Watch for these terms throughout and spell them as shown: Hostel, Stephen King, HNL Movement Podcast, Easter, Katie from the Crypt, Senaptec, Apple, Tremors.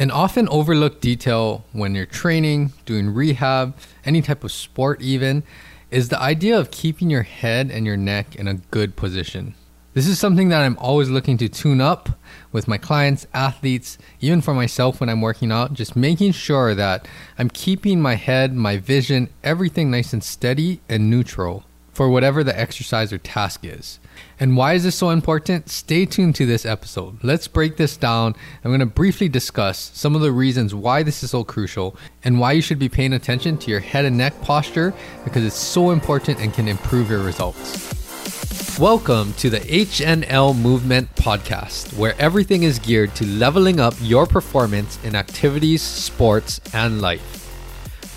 An often overlooked detail when you're training, doing rehab, any type of sport even, is the idea of keeping your head and your neck in a good position. This is something that I'm always looking to tune up with my clients, athletes, even for myself when I'm working out, just making sure that I'm keeping my head, my vision, everything nice and steady and neutral for whatever the exercise or task is. And why is this so important? Stay tuned to this episode. Let's break this down. I'm going to briefly discuss some of the reasons why this is so crucial and why you should be paying attention to your head and neck posture because it's so important and can improve your results. Welcome to the HNL Movement Podcast, where everything is geared to leveling up your performance in activities, sports, and life.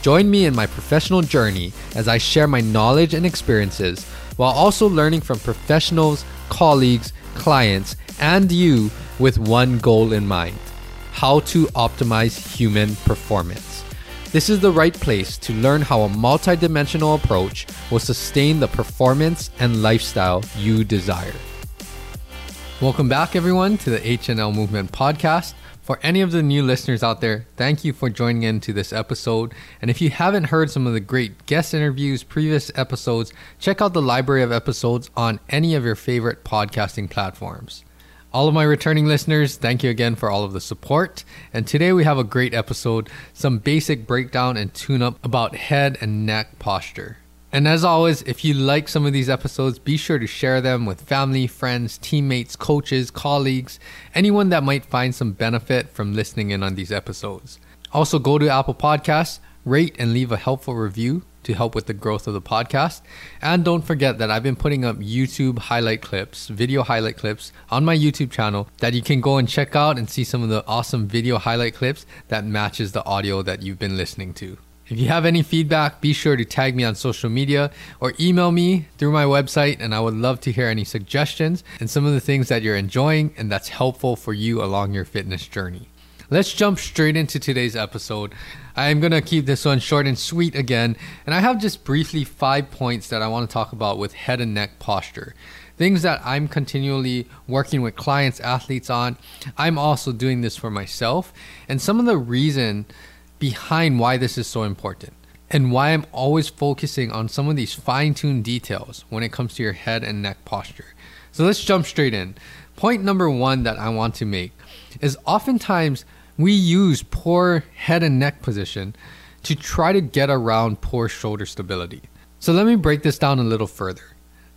Join me in my professional journey as I share my knowledge and experiences while also learning from professionals, colleagues, clients, and you with one goal in mind: how to optimize human performance. This is the right place to learn how a multidimensional approach will sustain the performance and lifestyle you desire. Welcome back, everyone, to the HNL Movement Podcast. For any of the new listeners out there, thank you for joining in to this episode. And if you haven't heard some of the great guest interviews, previous episodes, check out the library of episodes on any of your favorite podcasting platforms. All of my returning listeners, thank you again for all of the support. And today we have a great episode, some basic breakdown and tune-up about head and neck posture. And as always, if you like some of these episodes, be sure to share them with family, friends, teammates, coaches, colleagues, anyone that might find some benefit from listening in on these episodes. Also, go to Apple Podcasts, rate and leave a helpful review to help with the growth of the podcast. And don't forget that I've been putting up YouTube highlight clips, video highlight clips on my YouTube channel that you can go and check out and see some of the awesome video highlight clips that matches the audio that you've been listening to. If you have any feedback, be sure to tag me on social media or email me through my website, and I would love to hear any suggestions and some of the things that you're enjoying and that's helpful for you along your fitness journey. Let's jump straight into today's episode. I'm going to keep this one short and sweet again, and I have just briefly 5 points that I want to talk about with head and neck posture. Things that I'm continually working with clients, athletes on. I'm also doing this for myself, and some of the reason behind why this is so important and why I'm always focusing on some of these fine-tuned details when it comes to your head and neck posture. So let's jump straight in. Point number one that I want to make is oftentimes we use poor head and neck position to try to get around poor shoulder stability. So let me break this down a little further.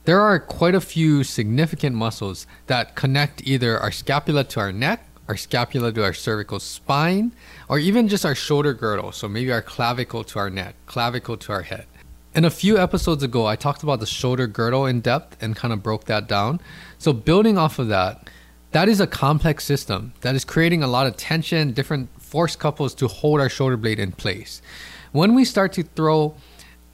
There are quite a few significant muscles that connect either our scapula to our neck, our scapula to our cervical spine, or even just our shoulder girdle. So maybe our clavicle to our neck, clavicle to our head. And a few episodes ago, I talked about the shoulder girdle in depth and kind of broke that down. So building off of that, that is a complex system that is creating a lot of tension, different force couples to hold our shoulder blade in place. When we start to throw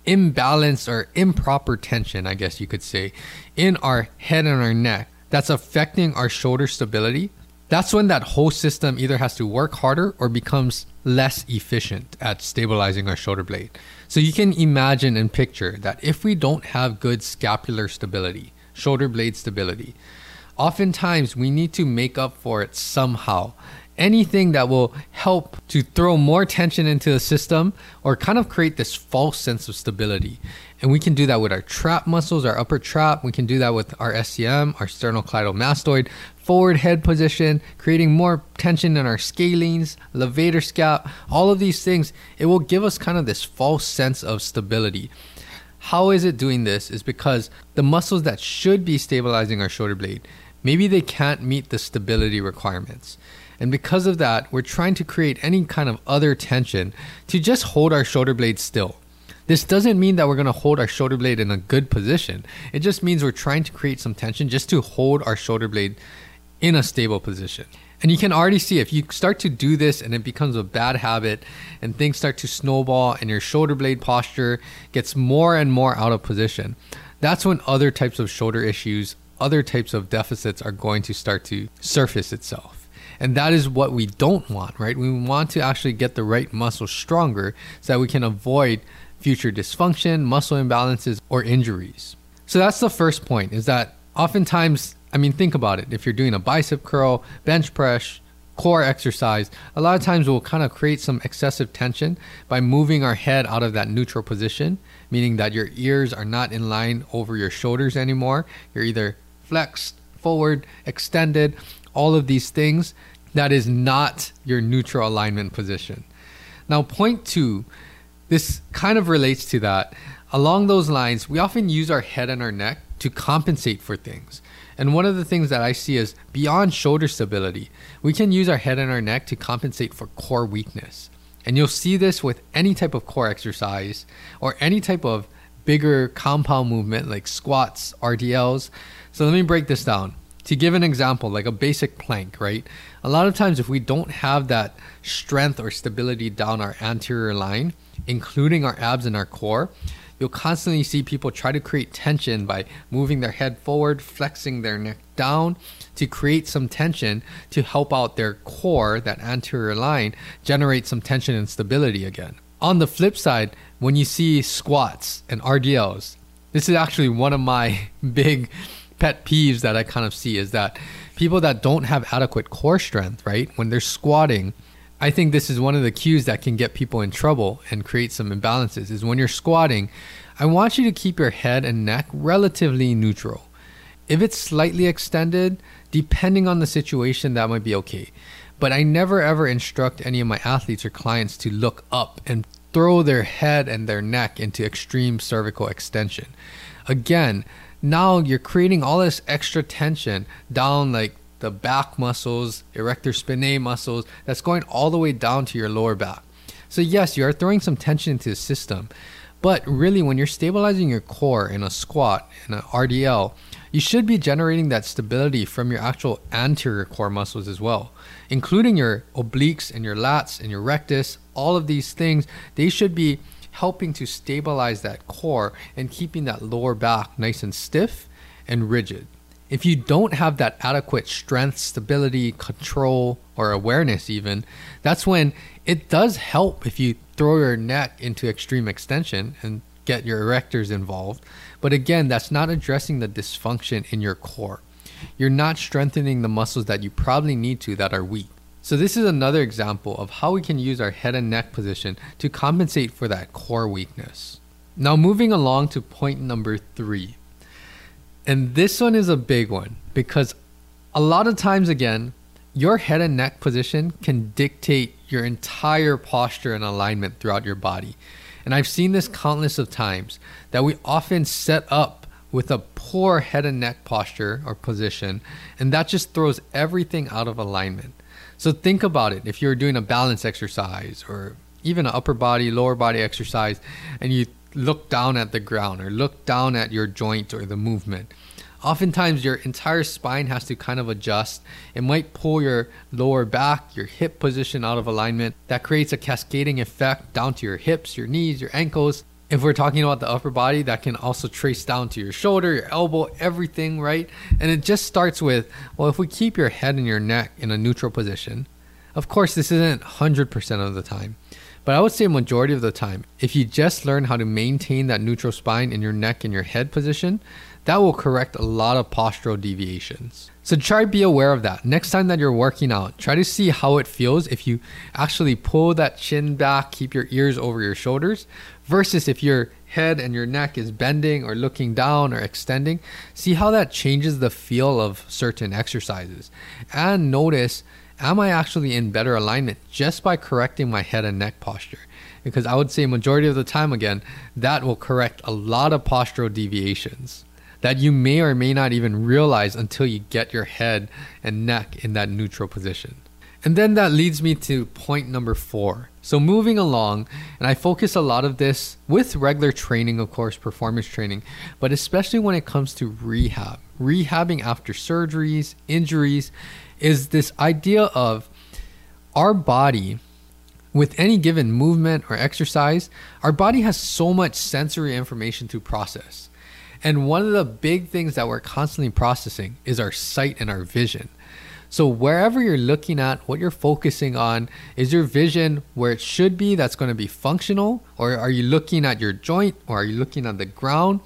imbalance or improper tension, I guess you could say, in our head and our neck, that's affecting our shoulder stability. That's when that whole system either has to work harder or becomes less efficient at stabilizing our shoulder blade. So you can imagine and picture that if we don't have good scapular stability, shoulder blade stability, oftentimes we need to make up for it somehow. Anything that will help to throw more tension into the system or kind of create this false sense of stability. And we can do that with our trap muscles, our upper trap. We can do that with our SCM, our sternocleidomastoid, forward head position, creating more tension in our scalenes, levator scap, all of these things. It will give us kind of this false sense of stability. How is it doing this? Is because the muscles that should be stabilizing our shoulder blade, maybe they can't meet the stability requirements. And because of that, we're trying to create any kind of other tension to just hold our shoulder blade still. This doesn't mean that we're going to hold our shoulder blade in a good position. It just means we're trying to create some tension just to hold our shoulder blade in a stable position. And you can already see if you start to do this and it becomes a bad habit and things start to snowball and your shoulder blade posture gets more and more out of position, that's when other types of shoulder issues, other types of deficits are going to start to surface itself. And that is what we don't want, right? We want to actually get the right muscle stronger so that we can avoid future dysfunction, muscle imbalances, or injuries. So that's the first point, is that oftentimes, think about it. If you're doing a bicep curl, bench press, core exercise, a lot of times we'll kind of create some excessive tension by moving our head out of that neutral position, meaning that your ears are not in line over your shoulders anymore. You're either flexed, forward, extended, all of these things. That is not your neutral alignment position. Now, point two, this kind of relates to that. Along those lines, we often use our head and our neck to compensate for things. And one of the things that I see is beyond shoulder stability, we can use our head and our neck to compensate for core weakness. And you'll see this with any type of core exercise or any type of bigger compound movement like squats, RDLs. So let me break this down. To give an example, like a basic plank, right? A lot of times if we don't have that strength or stability down our anterior line, including our abs and our core, you'll constantly see people try to create tension by moving their head forward, flexing their neck down to create some tension to help out their core, that anterior line, generate some tension and stability again. On the flip side, when you see squats and RDLs, this is actually one of my big pet peeves that I kind of see, is that people that don't have adequate core strength, right? When they're squatting, I think this is one of the cues that can get people in trouble and create some imbalances, is when you're squatting, I want you to keep your head and neck relatively neutral. If it's slightly extended, depending on the situation, that might be okay. But I never ever instruct any of my athletes or clients to look up and throw their head and their neck into extreme cervical extension. Again, now you're creating all this extra tension down like the back muscles, erector spinae muscles, that's going all the way down to your lower back. So yes, you are throwing some tension into the system, but really when you're stabilizing your core in a squat, in an RDL, you should be generating that stability from your actual anterior core muscles as well, including your obliques and your lats and your rectus, all of these things, they should be helping to stabilize that core and keeping that lower back nice and stiff and rigid. If you don't have that adequate strength, stability, control, or awareness even, that's when it does help if you throw your neck into extreme extension and get your erectors involved. But again, that's not addressing the dysfunction in your core. You're not strengthening the muscles that you probably need to that are weak. So this is another example of how we can use our head and neck position to compensate for that core weakness. Now moving along to point number three. And this one is a big one because a lot of times, again, your head and neck position can dictate your entire posture and alignment throughout your body. And I've seen this countless of times that we often set up with a poor head and neck posture or position, and that just throws everything out of alignment. So think about it. If you're doing a balance exercise or even an upper body, lower body exercise, and you look down at the ground or look down at your joint or the movement, oftentimes your entire spine has to kind of adjust. It might pull your lower back, your hip position out of alignment. That creates a cascading effect down to your hips, your knees, your ankles. If we're talking about the upper body, that can also trace down to your shoulder, your elbow, everything, right? And it just starts with, well, if we keep your head and your neck in a neutral position, of course, this isn't 100% of the time, but I would say majority of the time, if you just learn how to maintain that neutral spine in your neck and your head position, that will correct a lot of postural deviations. So try to be aware of that. Next time that you're working out, try to see how it feels if you actually pull that chin back, keep your ears over your shoulders, versus if your head and your neck is bending or looking down or extending. See how that changes the feel of certain exercises. And notice, am I actually in better alignment just by correcting my head and neck posture? Because I would say majority of the time, again, that will correct a lot of postural deviations that you may or may not even realize until you get your head and neck in that neutral position. And then that leads me to point number four. So moving along, and I focus a lot of this with regular training, of course, performance training, but especially when it comes to rehab. Rehabbing after surgeries, injuries, is this idea of our body, with any given movement or exercise, our body has so much sensory information to process. And one of the big things that we're constantly processing is our sight and our vision. So wherever you're looking at, what you're focusing on, is your vision where it should be, that's going to be functional? Or are you looking at your joint? Or are you looking at the ground?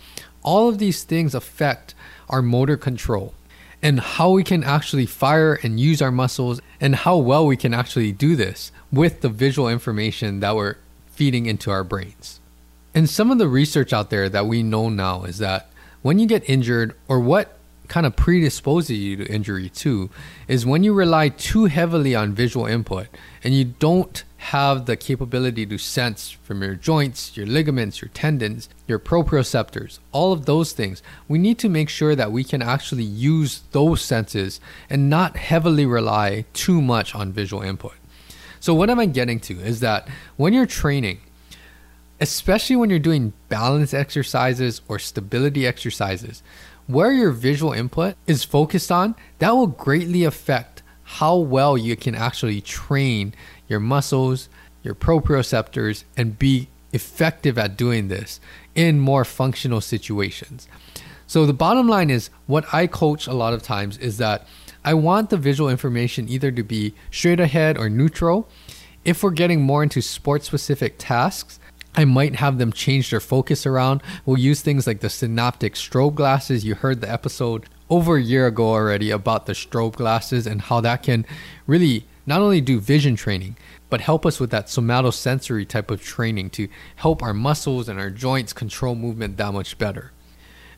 All of these things affect our motor control. and how we can actually fire and use our muscles and how well we can actually do this with the visual information that we're feeding into our brains. And some of the research out there that we know now is that when you get injured, or what kind of predisposes you to injury too, is when you rely too heavily on visual input and you don't have the capability to sense from your joints, your ligaments, your tendons, your proprioceptors, all of those things. We need to make sure that we can actually use those senses and not heavily rely too much on visual input. So what am I getting to is that when you're training, especially when you're doing balance exercises or stability exercises, where your visual input is focused on, that will greatly affect how well you can actually train your muscles, your proprioceptors, and be effective at doing this in more functional situations. So the bottom line is, what I coach a lot of times is that I want the visual information either to be straight ahead or neutral. If we're getting more into sport-specific tasks, I might have them change their focus around. We'll use things like the Senaptec strobe glasses. You heard the episode over a year ago already about the strobe glasses and how that can really not only do vision training, but help us with that somatosensory type of training to help our muscles and our joints control movement that much better.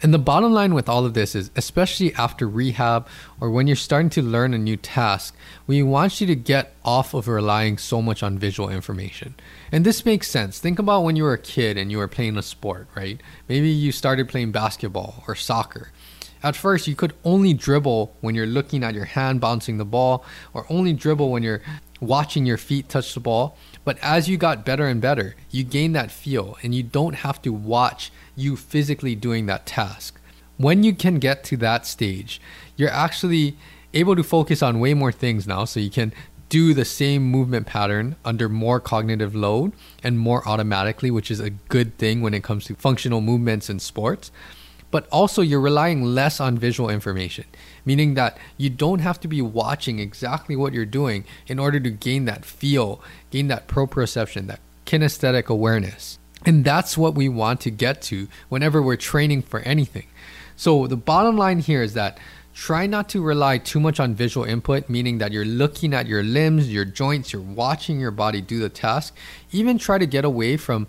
And the bottom line with all of this is, especially after rehab or when you're starting to learn a new task, we want you to get off of relying so much on visual information. And this makes sense. Think about when you were a kid and you were playing a sport, right? Maybe you started playing basketball or soccer. At first, you could only dribble when you're looking at your hand bouncing the ball, or only dribble when you're watching your feet touch the ball. But as you got better and better, you gain that feel and you don't have to watch you physically doing that task. When you can get to that stage, you're actually able to focus on way more things now, so you can do the same movement pattern under more cognitive load and more automatically, which is a good thing when it comes to functional movements in sports. But also you're relying less on visual information, meaning that you don't have to be watching exactly what you're doing in order to gain that feel, gain that proprioception, that kinesthetic awareness. And that's what we want to get to whenever we're training for anything. So the bottom line here is that try not to rely too much on visual input, meaning that you're looking at your limbs, your joints, you're watching your body do the task. Even try to get away from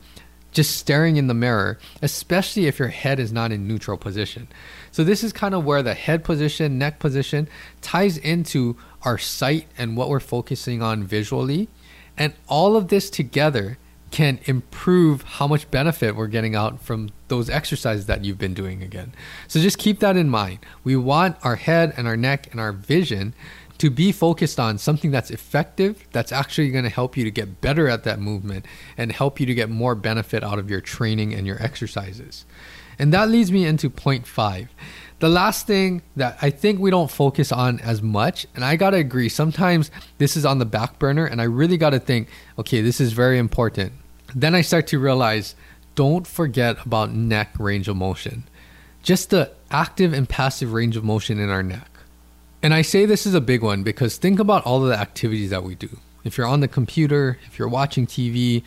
just staring in the mirror, especially if your head is not in neutral position. So this is kind of where the head position, neck position ties into our sight and what we're focusing on visually. And all of this together can improve how much benefit we're getting out from those exercises that you've been doing again. So just keep that in mind. We want our head and our neck and our vision to be focused on something that's effective, that's actually going to help you to get better at that movement and help you to get more benefit out of your training and your exercises. And that leads me into point 5. The last thing that I think we don't focus on as much, and I got to agree, sometimes this is on the back burner and I really got to think, okay, this is very important. Then I start to realize, don't forget about neck range of motion. Just the active and passive range of motion in our neck. And I say this is a big one because think about all of the activities that we do. If you're on the computer, if you're watching TV,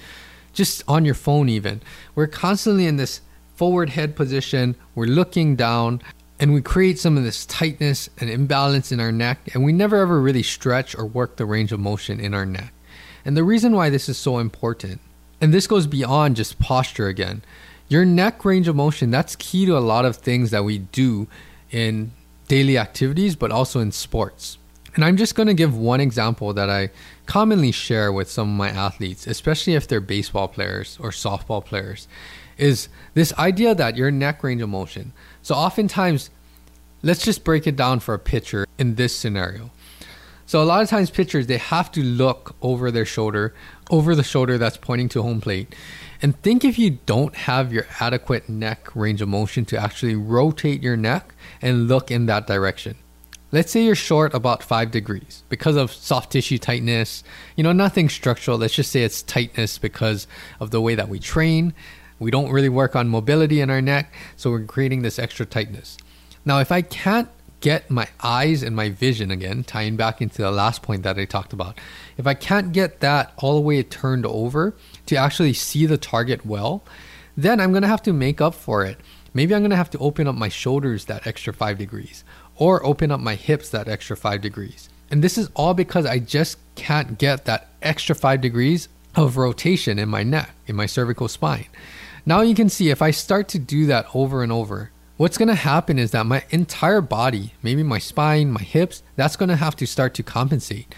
just on your phone even, we're constantly in this forward head position, we're looking down, and we create some of this tightness and imbalance in our neck, and we never ever really stretch or work the range of motion in our neck. And the reason why this is so important, and this goes beyond just posture again, your neck range of motion, that's key to a lot of things that we do in daily activities, but also in sports. And I'm just going to give one example that I commonly share with some of my athletes, especially if they're baseball players or softball players, is this idea that your neck range of motion. So oftentimes, let's just break it down for a pitcher in this scenario. So a lot of times pitchers, they have to look over their shoulder, over the shoulder that's pointing to home plate. And think if you don't have your adequate neck range of motion to actually rotate your neck and look in that direction. Let's say you're short about 5 degrees because of soft tissue tightness, nothing structural. Let's just say it's tightness because of the way that we train. We don't really work on mobility in our neck, so we're creating this extra tightness. Now, if I can't get my eyes and my vision, again, tying back into the last point that I talked about. If I can't get that all the way turned over to actually see the target well, then I'm going to have to make up for it. Maybe I'm going to have to open up my shoulders that extra 5 degrees, or open up my hips that extra 5 degrees. And this is all because I just can't get that extra 5 degrees of rotation in my neck, in my cervical spine. Now you can see if I start to do that over and over, what's going to happen is that my entire body, maybe my spine, my hips, that's going to have to start to compensate.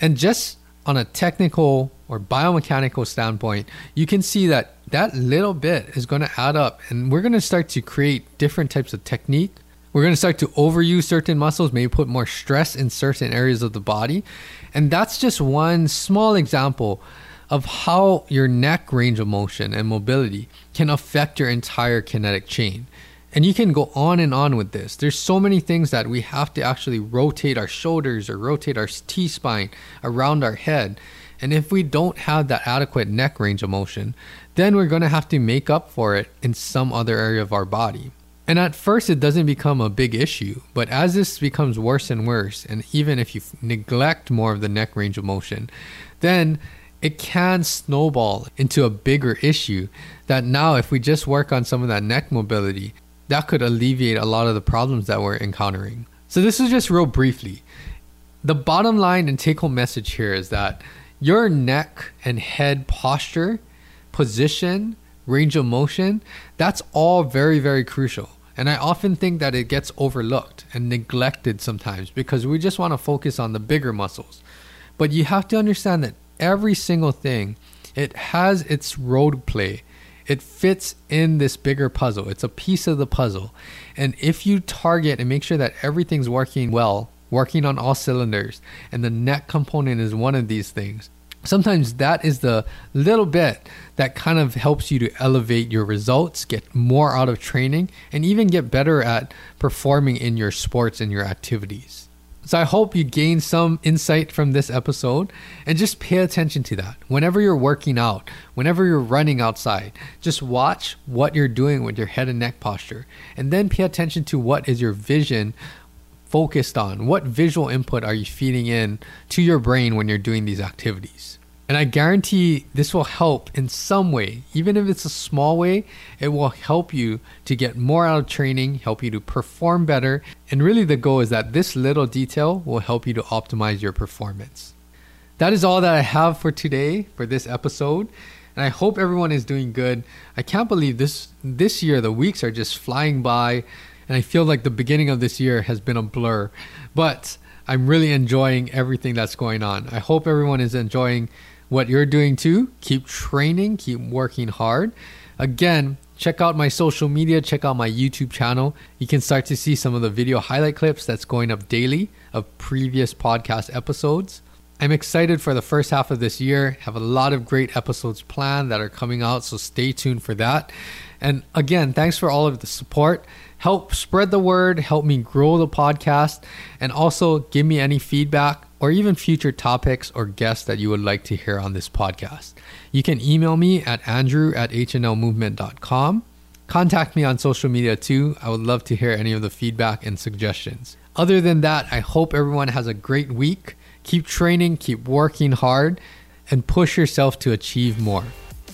And just on a technical or biomechanical standpoint, you can see that that little bit is going to add up, and we're going to start to create different types of technique. We're going to start to overuse certain muscles, maybe put more stress in certain areas of the body. And that's just one small example of how your neck range of motion and mobility can affect your entire kinetic chain. And you can go on and on with this. There's so many things that we have to actually rotate our shoulders or rotate our T-spine around our head. And if we don't have that adequate neck range of motion, then we're going to have to make up for it in some other area of our body. And at first, it doesn't become a big issue. But as this becomes worse and worse, and even if you neglect more of the neck range of motion, then it can snowball into a bigger issue that now if we just work on some of that neck mobility, that could alleviate a lot of the problems that we're encountering. So this is just real briefly. The bottom line and take home message here is that your neck and head posture, position, range of motion, that's all very, very crucial. And I often think that it gets overlooked and neglected sometimes because we just want to focus on the bigger muscles. But you have to understand that every single thing, it has its role to play. It fits in this bigger puzzle. It's a piece of the puzzle. And if you target and make sure that everything's working well, working on all cylinders, and the neck component is one of these things, sometimes that is the little bit that kind of helps you to elevate your results, get more out of training, and even get better at performing in your sports and your activities. So I hope you gain some insight from this episode, and just pay attention to that. Whenever you're working out, whenever you're running outside, just watch what you're doing with your head and neck posture, and then pay attention to what is your vision focused on. What visual input are you feeding in to your brain when you're doing these activities? And I guarantee this will help in some way. Even if it's a small way, it will help you to get more out of training, help you to perform better. And really the goal is that this little detail will help you to optimize your performance. That is all that I have for today, for this episode. And I hope everyone is doing good. I can't believe this year, the weeks are just flying by. And I feel like the beginning of this year has been a blur. But I'm really enjoying everything that's going on. I hope everyone is enjoying what you're doing too. Keep training, keep working hard. Again, check out my social media, check out my YouTube channel. You can start to see some of the video highlight clips that's going up daily of previous podcast episodes. I'm excited for the first half of this year. Have a lot of great episodes planned that are coming out, so stay tuned for that. And again, thanks for all of the support. Help spread the word, help me grow the podcast, and also give me any feedback or even future topics or guests that you would like to hear on this podcast. You can email me at andrew@hnlmovement.com. Contact me on social media too. I would love to hear any of the feedback and suggestions. Other than that, I hope everyone has a great week. Keep training, keep working hard, and push yourself to achieve more.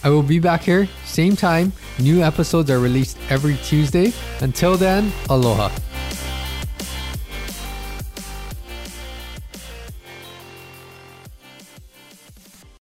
I will be back here, same time. New episodes are released every Tuesday. Until then, aloha.